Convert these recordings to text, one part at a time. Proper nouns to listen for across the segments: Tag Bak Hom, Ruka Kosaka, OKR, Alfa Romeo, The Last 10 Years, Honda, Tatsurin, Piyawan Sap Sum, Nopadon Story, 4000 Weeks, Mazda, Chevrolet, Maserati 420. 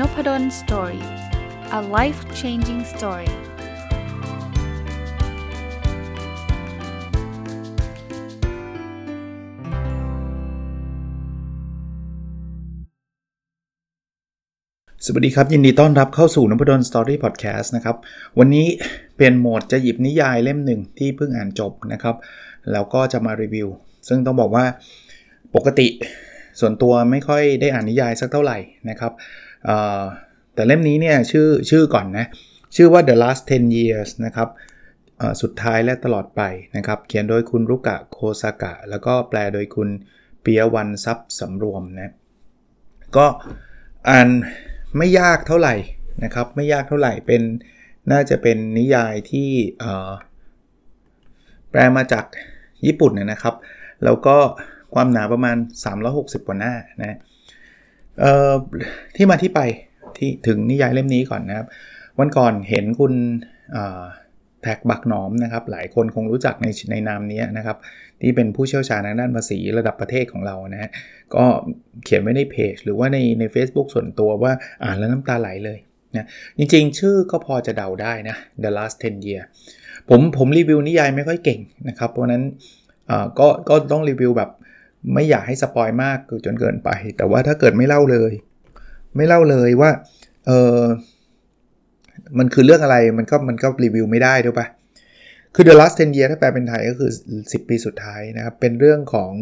Nopadon Story. A life-changing story.สวัสดีครับยินดีต้อนรับเข้าสู่ Nopadon Story Podcast นะครับวันนี้เป็นโหมดจะหยิบนิยายเล่มหนึ่งที่เพิ่งอ่านจบนะครับแล้วก็จะมารีวิวซึ่งต้องบอกว่าปกติส่วนตัวไม่ค่อยได้อ่านนิยายสักเท่าไหร่นะครับแต่เล่มนี้เนี่ยชื่อก่อนนะชื่อว่า The Last 10 Years นะครับสุดท้ายและตลอดไปนะครับเขียนโดยคุณรุกะโคซากะแล้วก็แปลโดยคุณปิยวันทรัพย์สำรวมนะก็อ่านไม่ยากเท่าไหร่นะครับไม่ยากเท่าไหร่เป็นน่าจะเป็นนิยายที่แปลมาจากญี่ปุ่นนะครับแล้วก็ความหนาประมาณ360กว่าหน้านะที่มาที่ไปที่ถึงนิยายเล่มนี้ก่อนนะครับวันก่อนเห็นคุณแท็กบักหนอมนะครับหลายคนคงรู้จักในนามนี้นะครับที่เป็นผู้เชี่ยวชาญทางด้านภาษีระดับประเทศของเรานะฮะก็เขียนไว้ในเพจหรือว่าใน Facebook ส่วนตัวว่าอ่านแล้วน้ำตาไหลเลยนะจริงๆชื่อก็พอจะเดาได้นะ The Last 10 Years ผมรีวิวนิยายไม่ค่อยเก่งนะครับเพราะนั้นก็ต้องรีวิวแบบไม่อยากให้สปอยมากจนเกินไปแต่ว่าถ้าเกิดไม่เล่าเลยว่ามันคือเรื่องอะไรมันก็รีวิวไม่ได้ถูกป่ะคือ The Last 10 Years ถ้าแปลเป็นไทยก็คือ10ปีสุดท้ายนะครับเป็นเรื่องของ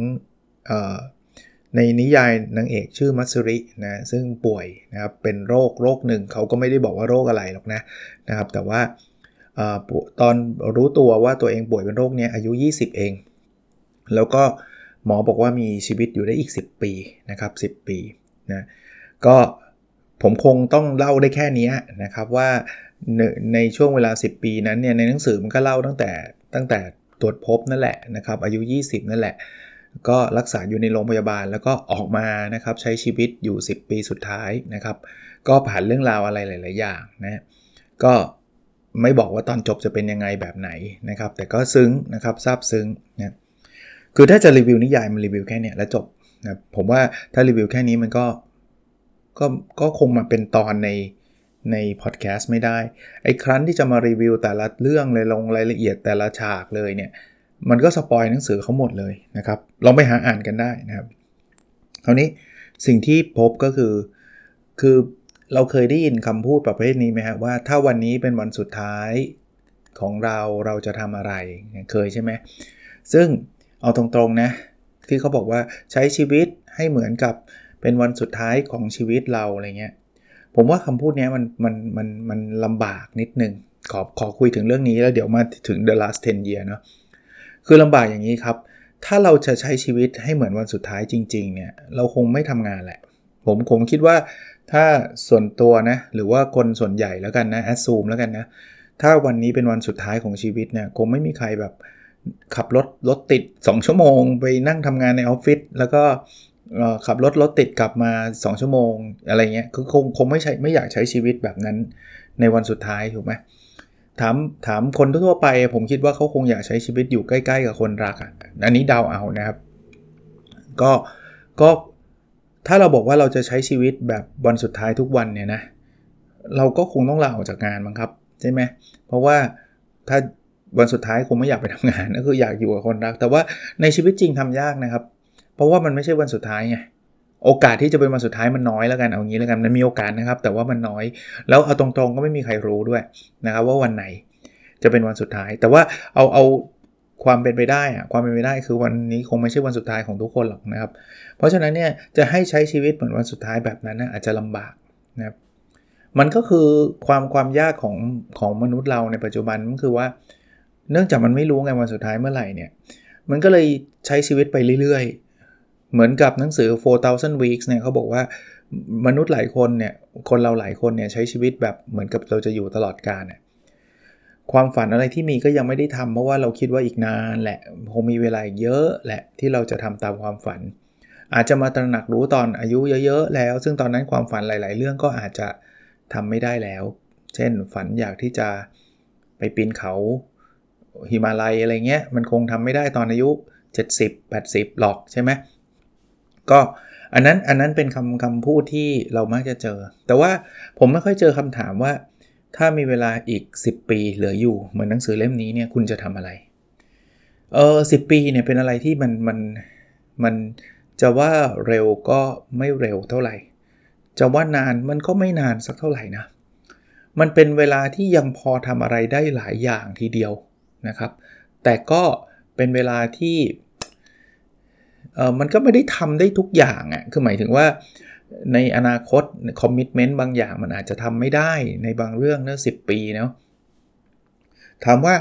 ในนิยายนางเอกชื่อมัตสึรินะซึ่งป่วยนะครับเป็นโรคหนึ่งเขาก็ไม่ได้บอกว่าโรคอะไรหรอกนะครับแต่ว่าตอนรู้ตัวว่าตัวเองป่วยเป็นโรคนี้อายุ20เองแล้วก็หมอบอกว่ามีชีวิตอยู่ได้อีก10ปีนะครับ10ปีนะก็ผมคงต้องเล่าได้แค่นี้นะครับว่าในช่วงเวลา10ปีนั้นเนี่ยในหนังสือมันก็เล่าตั้งแต่ตรวจพบนั่นแหละนะครับอายุ20นั่นแหละก็รักษาอยู่ในโรงพยาบาลแล้วก็ออกมานะครับใช้ชีวิตอยู่10ปีสุดท้ายนะครับก็ผ่านเรื่องราวอะไรหลายๆอย่างนะก็ไม่บอกว่าตอนจบจะเป็นยังไงแบบไหนนะครับแต่ก็ซึ้งนะครับซาบซึ้งนะคือถ้าจะรีวิวนิยายมันรีวิวแค่เนี้ยแล้วจบนะผมว่าถ้ารีวิวแค่นี้มันก็คงมาเป็นตอนในพอดแคสต์ไม่ได้ไอ้ครั้นที่จะมารีวิวแต่ละเรื่องเลยลงรายละเอียดแต่ละฉากเลยเนี่ยมันก็สปอยหนังสือเขาหมดเลยนะครับลองไปหาอ่านกันได้นะครับคราวนี้สิ่งที่พบก็คือเราเคยได้ยินคำพูดประเภทนี้ไหมฮะว่าถ้าวันนี้เป็นวันสุดท้ายของเราจะทำอะไรเคยใช่ไหมซึ่งเอาตรงๆนะที่เขาบอกว่าใช้ชีวิตให้เหมือนกับเป็นวันสุดท้ายของชีวิตเราอะไรเงี้ยผมว่าคำพูดนี้มันลำบากนิดนึงขอคุยถึงเรื่องนี้แล้วเดี๋ยวมาถึง The Last 10 Years เนาะคือลำบากอย่างนี้ครับถ้าเราจะใช้ชีวิตให้เหมือนวันสุดท้ายจริงๆเนี่ยเราคงไม่ทำงานแหละผมคิดว่าถ้าส่วนตัวนะหรือว่าคนส่วนใหญ่แล้วกันนะแอสซูมแล้วกันนะถ้าวันนี้เป็นวันสุดท้ายของชีวิตเนี่ยคงไม่มีใครแบบขับรถติด2ชั่วโมงไปนั่งทำงานในออฟฟิศแล้วก็ขับรถติดกลับมา2ชั่วโมงอะไรเงี้ยคือคงไม่อยากใช้ชีวิตแบบนั้นในวันสุดท้ายถูกไหมถามคนทั่วไปผมคิดว่าเขาคงอยากใช้ชีวิตอยู่ใกล้ๆกับคนรักอันนี้เดาเอานะครับก็ถ้าเราบอกว่าเราจะใช้ชีวิตแบบวันสุดท้ายทุกวันเนี่ยนะเราก็คงต้องลาออกจากงานมั้งครับใช่ไหมเพราะว่าถ้าวันสุดท้ายคงไม่อยากไปทำงานก็คืออยากอยู่กับคนรักแต่ว่าในชีวิตจริงทำยากนะครับเพราะว่ามันไม่ใช่วันสุดท้ายไงโอกาสที่จะเป็นวันสุดท้ายมันน้อยแล้วกันเอางี้แล้วกันมันมีโอกาสนะครับแต่ว่ามันน้อยแล้วเอาตรงๆก็ไม่มีใครรู้ด้วยนะครับว่าวันไหนจะเป็นวันสุดท้ายแต่ว่าเอาความเป็นไปได้อะความเป็นไปได้คือวันนี้คงไม่ใช่วันสุดท้ายของทุกคนหรอกนะครับเพราะฉะนั้นเนี่ยจะให้ใช้ชีวิตเหมือนวันสุดท้ายแบบนั้นนะอาจจะลำบากนะครับมันก็คือความยากของมนุษย์เราในปัจจุบันมันคือว่าเนื่องจากมันไม่รู้ไงวันสุดท้ายเมื่อไหร่เนี่ยมันก็เลยใช้ชีวิตไปเรื่อยๆเหมือนกับหนังสือ 4000 Weeks เนี่ยเขาบอกว่ามนุษย์หลายคนเนี่ยคนเราหลายคนเนี่ยใช้ชีวิตแบบเหมือนกับเราจะอยู่ตลอดกาลความฝันอะไรที่มีก็ยังไม่ได้ทำเพราะว่าเราคิดว่าอีกนานแหละคงมีเวลาอีกเยอะแหละที่เราจะทำตามความฝันอาจจะมาตระหนักรู้ตอนอายุเยอะๆแล้วซึ่งตอนนั้นความฝันหลายๆเรื่องก็อาจจะทำไม่ได้แล้วเช่นฝันอยากที่จะไปปีนเขาฮิมาลัยอะไรเงี้ยมันคงทำไม่ได้ตอนอายุ70 80หรอกใช่ไหมก็ อันนั้นเป็นคำพูดที่เรามักจะเจอแต่ว่าผมไม่ค่อยเจอคำถามว่าถ้ามีเวลาอีก10ปีเหลืออยู่เหมือนหนังสือเล่มนี้เนี่ยคุณจะทำอะไร10ปีเนี่ยเป็นอะไรที่มันจะว่าเร็วก็ไม่เร็วเท่าไหร่จะว่านานมันก็ไม่นานสักเท่าไหร่นะมันเป็นเวลาที่ยังพอทำอะไรได้หลายอย่างทีเดียวนะครับแต่ก็เป็นเวลาที่มันก็ไม่ได้ทำได้ทุกอย่างอ่ะคือหมายถึงว่าในอนาคตคอมมิตเมนต์บางอย่างมันอาจจะทำไม่ได้ในบางเรื่องนะ10ปีเนาะถามว่า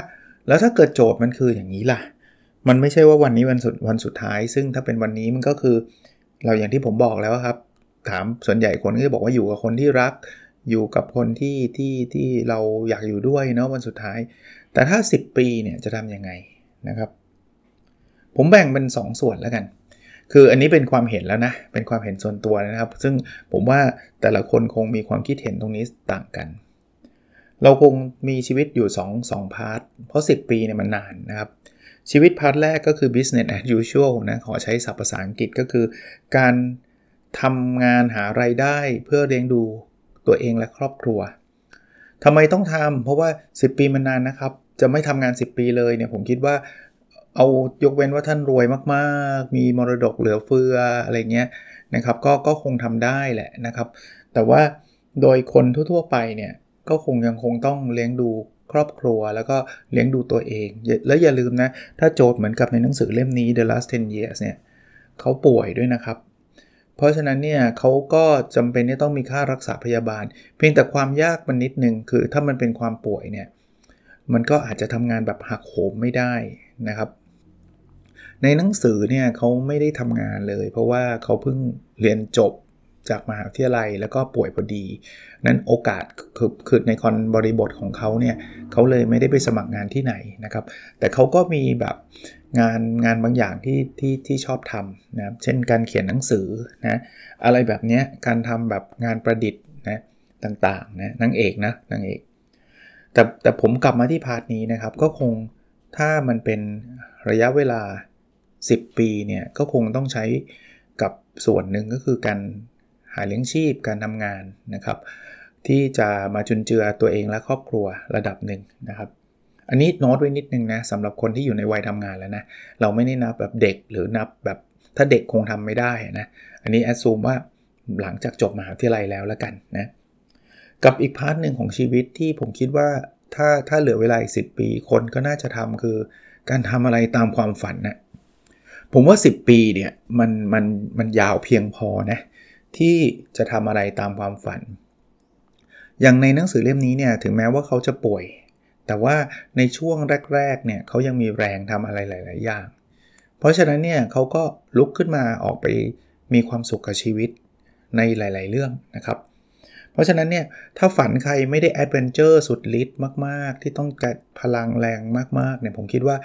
แล้วถ้าเกิดโจทย์มันคืออย่างนี้ล่ะมันไม่ใช่ว่าวันนี้วันสุดท้ายซึ่งถ้าเป็นวันนี้มันก็คือเราอย่างที่ผมบอกแล้วครับถามส่วนใหญ่คนก็จะบอกว่าอยู่กับคนที่รักอยู่กับคนที่เราอยากอยู่ด้วยเนาะวันสุดท้ายแต่ถ้า10ปีเนี่ยจะทำยังไงนะครับผมแบ่งเป็น2ส่วนแล้วกันคืออันนี้เป็นความเห็นแล้วนะเป็นความเห็นส่วนตัวนะครับซึ่งผมว่าแต่ละคนคงมีความคิดเห็นตรงนี้ต่างกันเราคงมีชีวิตอยู่2พาร์ทเพราะ10ปีเนี่ยมันนานนะครับชีวิตพาร์ทแรกก็คือ business as usual นะขอใช้ศัพท์ภาษาอังกฤษก็คือการทำงานหารายได้เพื่อเลี้ยงดูตัวเองและครอบครัวทำไมต้องทำเพราะว่า10ปีมันนานนะครับจะไม่ทำงาน10ปีเลยเนี่ยผมคิดว่าเอายกเว้นว่าท่านรวยมากๆมีมรดกเหลือเฟืออะไรเงี้ยนะครับก็คงทำได้แหละนะครับแต่ว่าโดยคนทั่วๆไปเนี่ยก็คงยังคงต้องเลี้ยงดูครอบครัวแล้วก็เลี้ยงดูตัวเองแล้วอย่าลืมนะถ้าโจทย์เหมือนกับในหนังสือเล่มนี้ The Last 10 Years เนี่ยเขาป่วยด้วยนะครับเพราะฉะนั้นเนี่ยเขาก็จำเป็นที่ต้องมีค่ารักษาพยาบาลเพียงแต่ความยากมันนิดนึงคือถ้ามันเป็นความป่วยเนี่ยมันก็อาจจะทำงานแบบหักโหมไม่ได้นะครับในหนังสือเนี่ยเขาไม่ได้ทำงานเลยเพราะว่าเขาเพิ่งเรียนจบจากมหาวิทยาลัยแล้วก็ป่วยพอดีนั้นโอกาสคือในคอนบริบทของเขาเนี่ยเขาเลยไม่ได้ไปสมัครงานที่ไหนนะครับแต่เขาก็มีแบบงานบางอย่างที่ชอบทำนะเช่นการเขียนหนังสือนะอะไรแบบเนี้ยการทำแบบงานประดิษฐ์นะต่างๆนะนางเอกแต่ผมกลับมาที่พาร์ทนี้นะครับก็คงถ้ามันเป็นระยะเวลา10ปีเนี่ยก็คงต้องใช้กับส่วนหนึ่งก็คือการหาเลี้ยงชีพการทำงานนะครับที่จะมาจุนเจือตัวเองและครอบครัวระดับหนึ่งนะครับอันนี้โน้ตไว้นิดนึงนะสำหรับคนที่อยู่ในวัยทำงานแล้วนะเราไม่ได้นับแบบเด็กหรือนับแบบถ้าเด็กคงทำไม่ได้นะอันนี้แอสซูมว่าหลังจากจบมหาวิทยาลัยแล้วละกันนะกับอีกพาร์ทนึงของชีวิตที่ผมคิดว่าถ้าเหลือเวลาอีก10ปีคนก็น่าจะทำคือการทำอะไรตามความฝันนะผมว่า10ปีเนี่ยมันยาวเพียงพอนะที่จะทำอะไรตามความฝันอย่างในหนังสือเล่มนี้เนี่ยถึงแม้ว่าเขาจะป่วยแต่ว่าในช่วงแรกๆเนี่ยเขายังมีแรงทำอะไรหลายๆอย่างเพราะฉะนั้นเนี่ยเขาก็ลุกขึ้นมาออกไปมีความสุขกับชีวิตในหลายๆเรื่องนะครับเพราะฉะนั้นเนี่ยถ้าฝันใครไม่ได้แอดเวนเจอร์สุดฤทธิ์มากๆที่ต้องการพลังแรงมากๆเนี่ยผมคิดว่า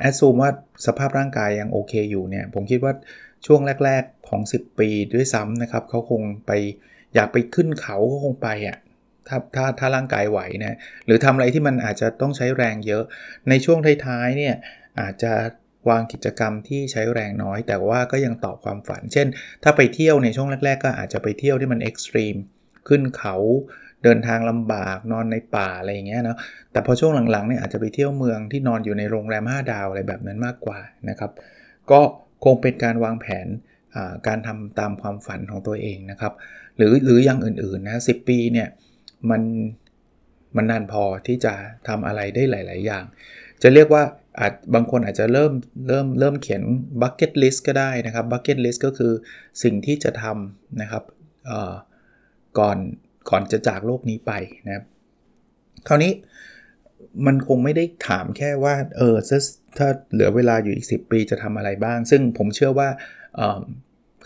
แอดซูมว่าสภาพร่างกายยังโอเคอยู่เนี่ยผมคิดว่าช่วงแรกๆของ10ปีด้วยซ้ำนะครับเขาคงไปอยากไปขึ้นเขาก็คงไปอ่ะถ้าร่างกายไหวนะหรือทำอะไรที่มันอาจจะต้องใช้แรงเยอะในช่วงท้ายๆเนี่ยอาจจะวางกิจกรรมที่ใช้แรงน้อยแต่ว่าก็ยังตอบความฝันเช่นถ้าไปเที่ยวในช่วงแรกๆก็อาจจะไปเที่ยวที่มันเอ็กซ์ตรีมขึ้นเขาเดินทางลำบากนอนในป่าอะไรอย่างเงี้ยเนาะแต่พอช่วงหลังๆเนี่ยอาจจะไปเที่ยวเมืองที่นอนอยู่ในโรงแรม5ดาวอะไรแบบนั้นมากกว่านะครับก็คงเป็นการวางแผนการทำตามความฝันของตัวเองนะครับหรืออย่างอื่นๆนะ10ปีเนี่ยมันนานพอที่จะทำอะไรได้หลายๆอย่างจะเรียกว่าบางคนอาจจะเริ่มเขียน bucket list ก็ได้นะครับ bucket list ก็คือสิ่งที่จะทำนะครับก่อนจะจากโลกนี้ไปนะครับคราวนี้มันคงไม่ได้ถามแค่ว่าถ้าเหลือเวลาอยู่อีก10ปีจะทำอะไรบ้างซึ่งผมเชื่อว่า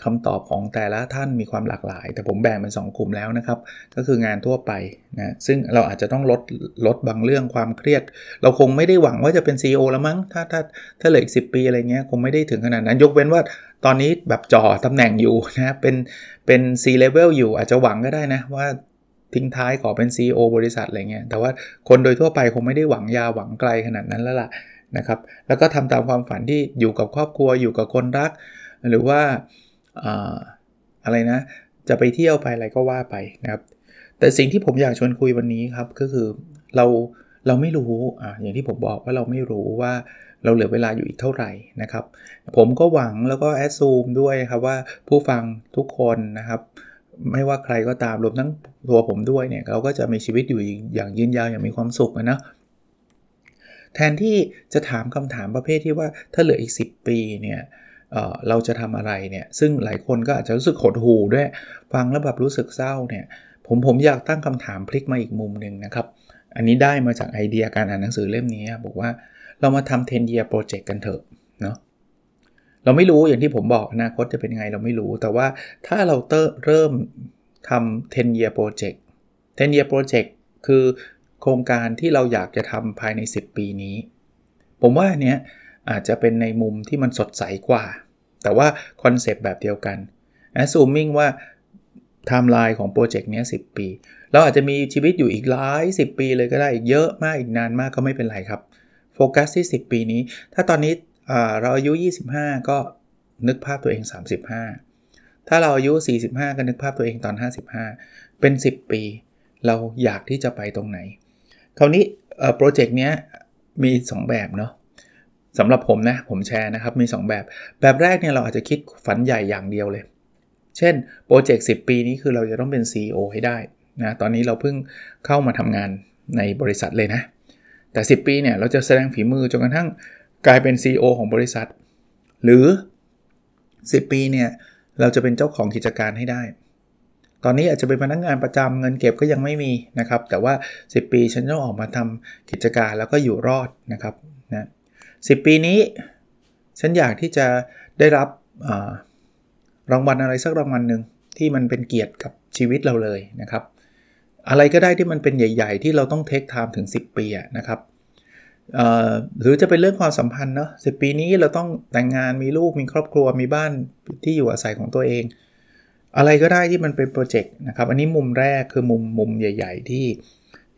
คำตอบของแต่ละท่านมีความหลากหลายแต่ผมแบ่งเป็น2กลุ่มแล้วนะครับก็คืองานทั่วไปนะซึ่งเราอาจจะต้องลดบางเรื่องความเครียดเราคงไม่ได้หวังว่าจะเป็น CEO แล้วมั้งถ้าเหลืออีก10ปีอะไรเงี้ยคงไม่ได้ถึงขนาดนั้นยกเว้นว่าตอนนี้แบบจ่อตำแหน่งอยู่นะเป็น C level อยู่อาจจะหวังก็ได้นะว่าทิ้งท้ายขอเป็น CEO บริษัทอะไรเงี้ยแต่ว่าคนโดยทั่วไปคงไม่ได้หวังยาวหวังไกลขนาดนั้นแล้วล่ะนะครับแล้วก็ทำตามความฝันที่อยู่กับครอบครัวอยู่กับคนรักหรือว่า อะไรนะจะไปเที่ยวไปอะไรก็ว่าไปนะครับแต่สิ่งที่ผมอยากชวนคุยวันนี้ครับก็คือเราไม่รู้อย่างที่ผมบอกว่าเราไม่รู้ว่าเราเหลือเวลาอยู่อีกเท่าไหร่นะครับผมก็หวังแล้วก็แอสซูมด้วยครับว่าผู้ฟังทุกคนนะครับไม่ว่าใครก็ตามรวมทั้งตัวผมด้วยเนี่ยเราก็จะมีชีวิตอยู่อย่างยืนยาวอย่างมีความสุขนะแทนที่จะถามคำถามประเภทที่ว่าถ้าเหลืออีก10ปีเนี่ยเราจะทำอะไรเนี่ยซึ่งหลายคนก็อาจจะรู้สึกหดหู่ด้วยฟังแล้วแบบรู้สึกเศร้าเนี่ยผมอยากตั้งคำถามพลิกมาอีกมุมนึงนะครับอันนี้ได้มาจากไอเดียการอ่านหนังสือเล่มนี้บอกว่าเรามาทำ10 year project กันเถอะเนาะเราไม่รู้อย่างที่ผมบอกอนาคตจะเป็นไงเราไม่รู้แต่ว่าถ้าเราเริ่มทำ10 year project 10 year project คือโครงการที่เราอยากจะทำภายใน10ปีนี้ผมว่าอันเนี้ยอาจจะเป็นในมุมที่มันสดใสกว่าแต่ว่าคอนเซปต์แบบเดียวกัน assuming ว่าไทม์ไลน์ของโปรเจกต์เนี้ย10ปีเราอาจจะมีชีวิตอยู่อีกหลาย10ปีเลยก็ได้อีกเยอะมากอีกนานมากก็ไม่เป็นไรครับโฟกัสที่10ปีนี้ถ้าตอนนี้เราอายุ25ก็นึกภาพตัวเอง35ถ้าเราอายุ45ก็นึกภาพตัวเองตอน55เป็น10ปีเราอยากที่จะไปตรงไหนคราวนี้โปรเจกต์เนี้ยมี2แบบเนาะสำหรับผมนะผมแชร์นะครับมี2แบบแรกเนี่ยเราอาจจะคิดฝันใหญ่อย่างเดียวเลยเช่นโปรเจกต์10ปีนี้คือเราจะต้องเป็น CEO ให้ได้นะตอนนี้เราเพิ่งเข้ามาทำงานในบริษัทเลยนะแต่10ปีเนี่ยเราจะแสดงฝีมือจนกระทั่งกลายเป็น CEO ของบริษัทหรือ10ปีเนี่ยเราจะเป็นเจ้าของกิจการให้ได้ตอนนี้อาจจะเป็นพนักงานประจำเงินเก็บก็ยังไม่มีนะครับแต่ว่า10ปีฉันต้องออกมาทำกิจการแล้วก็อยู่รอดนะครับนะ10ปีนี้ฉันอยากที่จะได้รับรางวัลอะไรสักรางวัลหนึ่งที่มันเป็นเกียรติกับชีวิตเราเลยนะครับอะไรก็ได้ที่มันเป็นใหญ่ๆที่เราต้องเทคไทม์ถึง10ปีนะครับหรือจะเป็นเรื่องความสัมพันธ์เนาะ10ปีนี้เราต้องแต่งงานมีลูกมีครอบครัวมีบ้านที่อยู่อาศัยของตัวเองอะไรก็ได้ที่มันเป็นโปรเจกต์นะครับอันนี้มุมแรกคือมุมใหญ่ๆ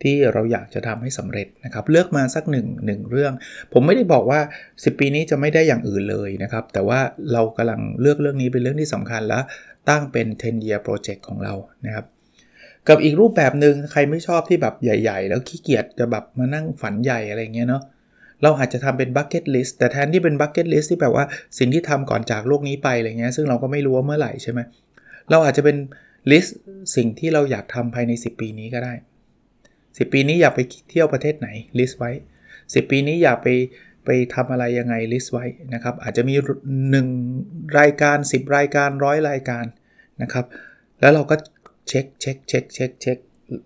ที่เราอยากจะทำให้สำเร็จนะครับเลือกมาสักหนึ่งเรื่องผมไม่ได้บอกว่า10ปีนี้จะไม่ได้อย่างอื่นเลยนะครับแต่ว่าเรากำลังเลือกเรื่องนี้เป็นเรื่องที่สำคัญและตั้งเป็น10 year project ของเรานะครับกับอีกรูปแบบนึงใครไม่ชอบที่แบบใหญ่ๆแล้วขี้เกียจจะแบบมานั่งฝันใหญ่อะไรเงี้ยเนาะเราอาจจะทำเป็น bucket list แต่แทนที่เป็น bucket list ที่แบบว่าสิ่งที่ทำก่อนจากโลกนี้ไปอะไรเงี้ยซึ่งเราก็ไม่รู้ว่าเมื่อไหร่ใช่ไหมเราอาจจะเป็น list สิ่งที่เราอยากทำภายใน10ปีนี้ก็ได้10ปีนี้อยากไปเที่ยวประเทศไหนลิสต์ไว้10ปีนี้อยากไปทำอะไรยังไงลิสต์ไว้นะครับอาจจะมี1รายการ10รายการ100รายการนะครับแล้วเราก็เช็ค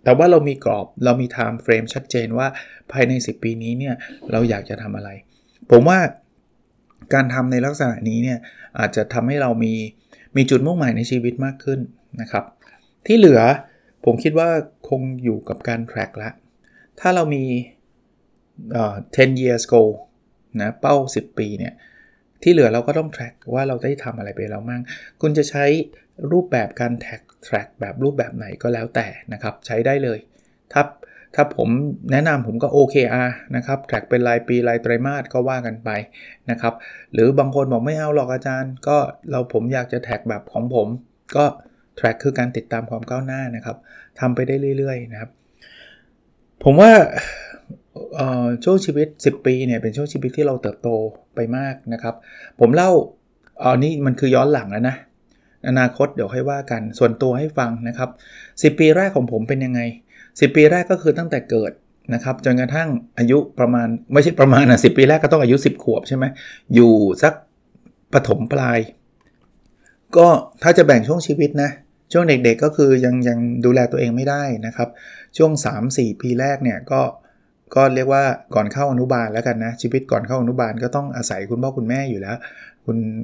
แต่ว่าเรามีกรอบเรามีไทม์เฟรมชัดเจนว่าภายใน10ปีนี้เนี่ยเราอยากจะทำอะไรผมว่าการทำในลักษณะนี้เนี่ยอาจจะทำให้เรามีจุดมุ่งหมายในชีวิตมากขึ้นนะครับที่เหลือผมคิดว่าคงอยู่กับการแทร็กละถ้าเรามี10 years goal นะเป้า10ปีเนี่ยที่เหลือเราก็ต้องแทร็กว่าเราได้ทำอะไรไปแล้วมั่งคุณจะใช้รูปแบบการแทร็กแบบรูปแบบไหนก็แล้วแต่นะครับใช้ได้เลยถ้าผมแนะนำผมก็ OKR นะครับแทร็กเป็นรายปีรายไตรมาสก็ว่ากันไปนะครับหรือบางคนบอกไม่เอาหรอกอาจารย์ก็ผมอยากจะแทร็กแบบของผมก็แทร็กคือการติดตามความก้าวหน้านะครับทำไปได้เรื่อยๆนะครับผมว่าช่วงชีวิต10ปีเนี่ยเป็นช่วงชีวิตที่เราเติบโตไปมากนะครับผมเล่านี่มันคือย้อนหลังแล้วนะอนาคตเดี๋ยวค่อยว่ากันส่วนตัวให้ฟังนะครับ10ปีแรกของผมเป็นยังไง10ปีแรกก็คือตั้งแต่เกิดนะครับจนกระทั่งอายุประมาณไม่ใช่ประมาณนะ10ปีแรกก็ต้องอายุ10ขวบใช่ไหมอยู่สักประถมปลายก็ถ้าจะแบ่งช่วงชีวิตนะช่วงเด็กๆก็คือยังดูแลตัวเองไม่ได้นะครับช่วง 3-4 ปีแรกเนี่ยก็เรียกว่าก่อนเข้าอนุบาลแล้วกันนะชีวิตก่อนเข้าอนุบาลก็ต้องอาศัยคุณพ่อคุณแม่อยู่แล้ว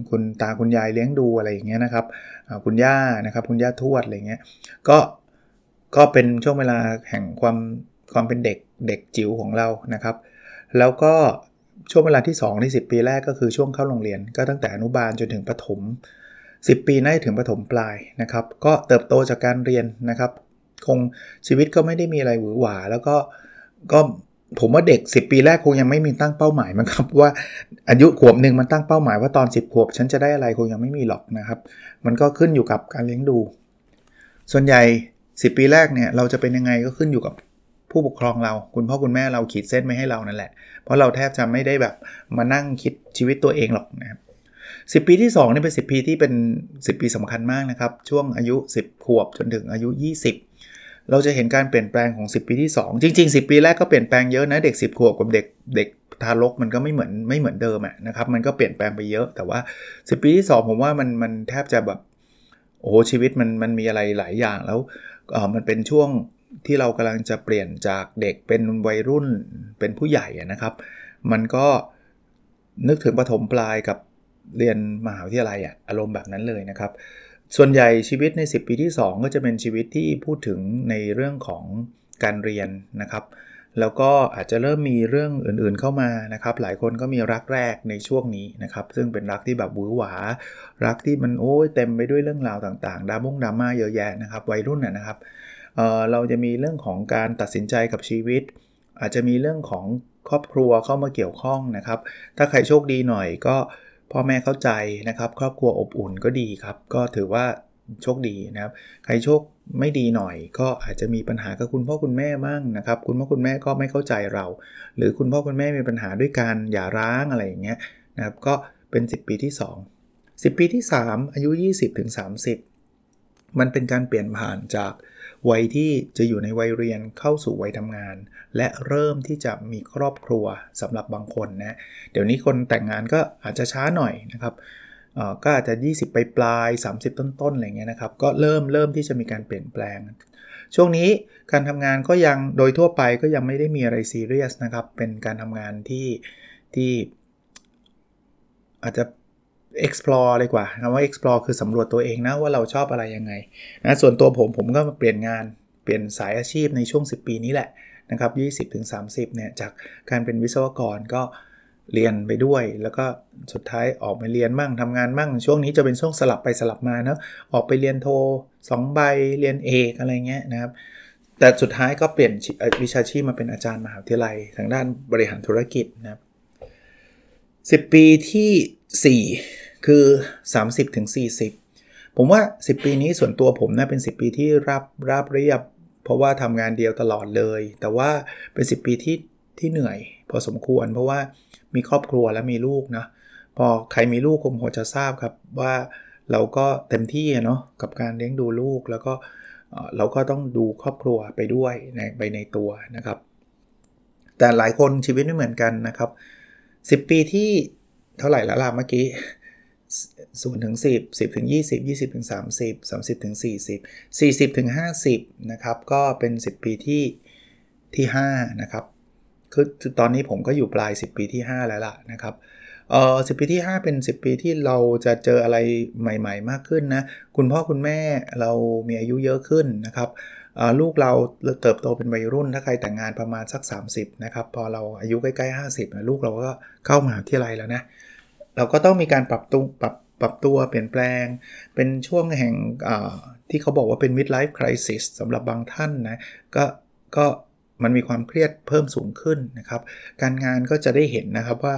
คุณตาคุณยายเลี้ยงดูอะไรอย่างเงี้ยนะครับคุณย่านะครับคุณย่าทวดอะไรเงี้ยก็เป็นช่วงเวลาแห่งความเป็นเด็กเด็กจิ๋วของเรานะครับแล้วก็ช่วงเวลาที่2ใน10ปีแรกก็คือช่วงเข้าโรงเรียนก็ตั้งแต่อนุบาลจนถึงประถม10ปีน่าจะถึงประถมปลายนะครับก็เติบโตจากการเรียนนะครับคงชีวิตก็ไม่ได้มีอะไรหวือหวาแล้วก็ ผมว่าเด็ก10ปีแรกคงยังไม่มีตั้งเป้าหมายมั้งครับว่าอายุขวบนึงมันตั้งเป้าหมายว่าตอน10ขวบฉันจะได้อะไรคงยังไม่มีหรอกนะครับมันก็ขึ้นอยู่กับการเลี้ยงดูส่วนใหญ่10ปีแรกเนี่ยเราจะเป็นยังไงก็ขึ้นอยู่กับผู้ปกครองเราคุณพ่อคุณแม่เราขีดเส้นไม่ให้เรานั่นแหละเพราะเราแทบจะไม่ได้แบบมานั่งคิดชีวิตตัวเองหรอกนะครับ10ปีที่2นี่เป็น10ปีที่เป็น10ปีสำคัญมากนะครับช่วงอายุ10ขวบจนถึงอายุ20เราจะเห็นการเปลี่ยนแปลงของ10ปีที่2จริงๆ10ปีแรกก็เปลี่ยนแปลงเยอะนะเด็ก10ขวบกับเด็กทารกมันก็ไม่เหมือนเดิมอ่ะนะครับมันก็เปลี่ยนแปลงไปเยอะแต่ว่า10ปีที่2ผมว่ามันแทบจะแบบโอ้โหชีวิตมันมีอะไรหลายอย่างแล้วมันเป็นช่วงที่เรากำลังจะเปลี่ยนจากเด็กเป็นวัยรุ่นเป็นผู้ใหญ่นะครับมันก็นึกถึงประถมปลายกับเรียนมหาวิทยาลัยอ่ะอารมณ์แบบนั้นเลยนะครับส่วนใหญ่ชีวิตใน10ปีที่2ก็จะเป็นชีวิตที่พูดถึงในเรื่องของการเรียนนะครับแล้วก็อาจจะเริ่มมีเรื่องอื่นๆเข้ามานะครับหลายคนก็มีรักแรกในช่วงนี้นะครับซึ่งเป็นรักที่แบบหวือหวารักที่มันโอ้ยเต็มไปด้วยเรื่องราวต่างๆดราม่าเยอะแยะนะครับวัยรุ่นนะครับเราจะมีเรื่องของการตัดสินใจกับชีวิตอาจจะมีเรื่องของครอบครัวเข้ามาเกี่ยวข้องนะครับถ้าใครโชคดีหน่อยก็พ่อแม่เข้าใจนะครับครอบครัวอบอุ่นก็ดีครับก็ถือว่าโชคดีนะครับใครโชคไม่ดีหน่อยก็อาจจะมีปัญหากับคุณพ่อคุณแม่มั่งนะครับคุณพ่อคุณแม่ก็ไม่เข้าใจเราหรือคุณพ่อคุณแม่มีปัญหาด้วยการหย่าร้างอะไรอย่างเงี้ยนะครับก็เป็น10ปีที่2 10ปีที่3อายุ 20-30 มันเป็นการเปลี่ยนผ่านจากวัยที่จะอยู่ในวัยเรียนเข้าสู่วัยทำงานและเริ่มที่จะมีครอบครัวสำหรับบางคนนะเดี๋ยวนี้คนแต่งงานก็อาจจะช้าหน่อยนะครับก็อาจจะ20ไปปลาย30ต้นๆอะไรเงี้ยนะครับก็เริ่มที่จะมีการเปลี่ยนแปลงช่วงนี้การทำงานก็ยังโดยทั่วไปก็ยังไม่ได้มีอะไรซีเรียสนะครับเป็นการทำงานที่อาจจะexplore เลยกว่าคำว่า explore คือสำรวจตัวเองนะว่าเราชอบอะไรยังไงนะส่วนตัวผมก็มาเปลี่ยนงานเปลี่ยนสายอาชีพในช่วง10ปีนี้แหละนะครับ 20-30 เนี่ยจากการเป็นวิศวกรก็เรียนไปด้วยแล้วก็สุดท้ายออกไปเรียนมั่งทำงานมั่งช่วงนี้จะเป็นช่วงสลับไปสลับมาเนาะออกไปเรียนโท2ใบเรียนเอกอะไรเงี้ยนะครับแต่สุดท้ายก็เปลี่ยนวิชาชีพมาเป็นอาจารย์มหาวิทยาลัยทางด้านบริหารธุรกิจนะครับ10ปีที่4คือ 30-40 ผมว่า10ปีนี้ส่วนตัวผมนะเป็น10ปีที่ราบเรียบเพราะว่าทำงานเดียวตลอดเลยแต่ว่าเป็น10ปีที่เหนื่อยพอสมควรเพราะว่ามีครอบครัวและมีลูกนะพอใครมีลูกคงจะทราบครับว่าเราก็เต็มที่เนาะกับการเลี้ยงดูลูกแล้วก็เราก็ต้องดูครอบครัวไปด้วยไปในตัวนะครับแต่หลายคนชีวิตไม่เหมือนกันนะครับ10ปีที่เท่าไหร่แล้วล่ะเมื่อกี้0-10 10-20 20-30 30-40 40-50นะครับก็เป็น10ปีที่5นะครับคือตอนนี้ผมก็อยู่ปลาย10ปีที่5แล้วล่ะนะครับ10ปีที่5เป็น10ปีที่เราจะเจออะไรใหม่ๆมากขึ้นนะคุณพ่อคุณแม่เรามีอายุเยอะขึ้นนะครับลูกเราเติบโตเป็นวัยรุ่นถ้าใครแต่งงานประมาณสัก30นะครับพอเราอายุใกล้ๆ50นะลูกเราก็เข้ามหาวิทยาลัยแล้วนะเราก็ต้องมีการปรับตัวเปลี่ยนแปลงเป็นช่วงแห่งที่เขาบอกว่าเป็น midlife crisis สำหรับบางท่านนะก็มันมีความเครียดเพิ่มสูงขึ้นนะครับการงานก็จะได้เห็นนะครับว่า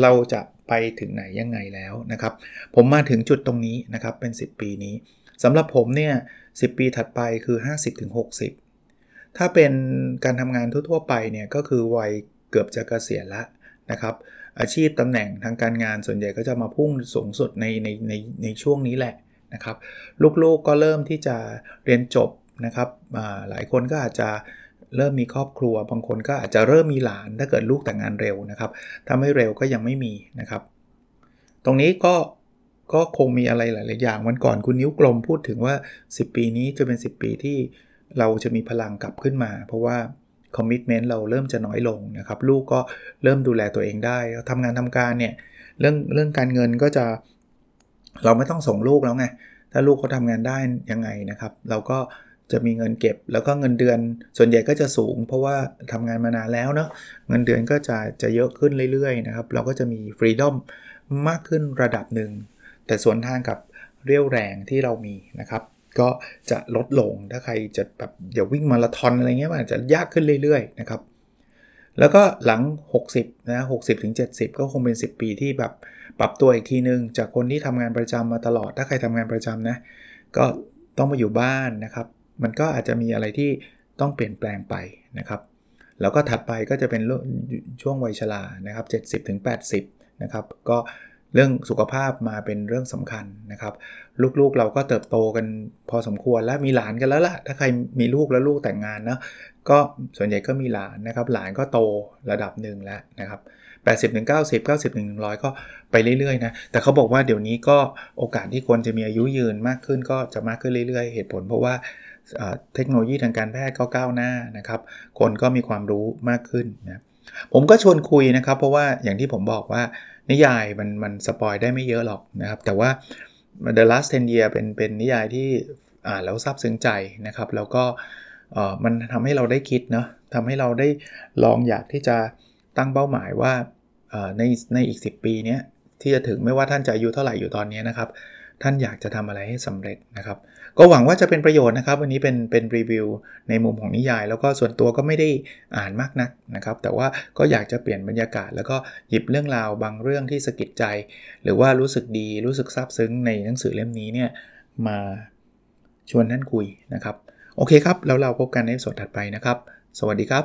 เราจะไปถึงไหนยังไงแล้วนะครับผมมาถึงจุดตรงนี้นะครับเป็น10ปีนี้สำหรับผมเนี่ย10ปีถัดไปคือ 50-60 ถ้าเป็นการทำงานทั่วๆไปเนี่ยก็คือวัยเกือบจะเกษียณละนะครับอาชีพตำแหน่งทางการงานส่วนใหญ่ก็จะมาพุ่งสูงสุดในช่วงนี้แหละนะครับลูกๆก็เริ่มที่จะเรียนจบนะครับหลายคนก็อาจจะเริ่มมีครอบครัวบางคนก็อาจจะเริ่มมีหลานถ้าเกิดลูกแต่งงานเร็วนะครับถ้าไม่เร็วก็ยังไม่มีนะครับตรงนี้ก็คงมีอะไรหลายๆอย่างวันก่อนคุณนิ้วกลมพูดถึงว่า10ปีนี้จะเป็น10ปีที่เราจะมีพลังกลับขึ้นมาเพราะว่าคอมมิตเมนต์เราเริ่มจะน้อยลงนะครับลูกก็เริ่มดูแลตัวเองได้ทำงานทำการเนี่ยเรื่องการเงินก็จะเราไม่ต้องส่งลูกแล้วไงถ้าลูกเขาทำงานได้ยังไงนะครับเราก็จะมีเงินเก็บแล้วก็เงินเดือนส่วนใหญ่ก็จะสูงเพราะว่าทำงานมานานแล้วเนาะเงินเดือนก็จะเยอะขึ้นเรื่อยๆนะครับเราก็จะมีฟรีดอมมากขึ้นระดับหนึ่งแต่สวนทางกับเรี่ยวแรงที่เรามีนะครับก็จะลดลงถ้าใครจะแบบอย่าวิ่งมาราธอนอะไรเงี้ยมันอาจจะยากขึ้นเรื่อยๆนะครับ แล้วก็หลัง60นะ60ถึง70ก็คงเป็น10ปีที่แบบปรับตัวอีกทีนึงจากคนที่ทำงานประจำมาตลอดถ้าใครทำงานประจำนะก็ต้องมาอยู่บ้านนะครับมันก็อาจจะมีอะไรที่ต้องเปลี่ยนแปลงไปนะครับแล้วก็ถัดไปก็จะเป็นช่วงวัยชรานะครับ70ถึง80นะครับก็เรื่องสุขภาพมาเป็นเรื่องสำคัญนะครับลูกๆเราก็เติบโตกันพอสมควรแล้วมีหลานกันแล้วล่ะถ้าใครมีลูกแล้วลูกแต่งงานนะก็ส่วนใหญ่ก็มีหลานนะครับหลานก็โตระดับหนึ่งแล้วนะครับ80ถึง90 90ถึง100ก็ไปเรื่อยๆนะแต่เขาบอกว่าเดี๋ยวนี้ก็โอกาสที่คนจะมีอายุยืนมากขึ้นก็จะมากขึ้นเรื่อยๆเหตุผลเพราะว่าเทคโนโลยีทางการแพทย์ก็ก้าวหน้านะครับคนก็มีความรู้มากขึ้นนะผมก็ชวนคุยนะครับเพราะว่าอย่างที่ผมบอกว่านิยายมันสปอยได้ไม่เยอะหรอกนะครับแต่ว่า The Last 10 Years เป็นนิยายที่อ่านแล้วซาบซึ้งใจนะครับแล้วก็มันทำให้เราได้คิดเนาะทำให้เราได้ลองอยากที่จะตั้งเป้าหมายว่าในอีก10ปีเนี้ยที่จะถึงไม่ว่าท่านจะอายุเท่าไหร่อยู่ตอนนี้นะครับท่านอยากจะทำอะไรให้สำเร็จนะครับก็หวังว่าจะเป็นประโยชน์นะครับวันนี้เป็นรีวิวในมุมของนิยายแล้วก็ส่วนตัวก็ไม่ได้อ่านมากนักนะครับแต่ว่าก็อยากจะเปลี่ยนบรรยากาศแล้วก็หยิบเรื่องราวบางเรื่องที่สะกิดใจหรือว่ารู้สึกดีรู้สึกซาบซึ้งในหนังสือเล่มนี้เนี่ยมาชวนท่านคุยนะครับโอเคครับแล้วเราพบกันในส่วนถัดไปนะครับสวัสดีครับ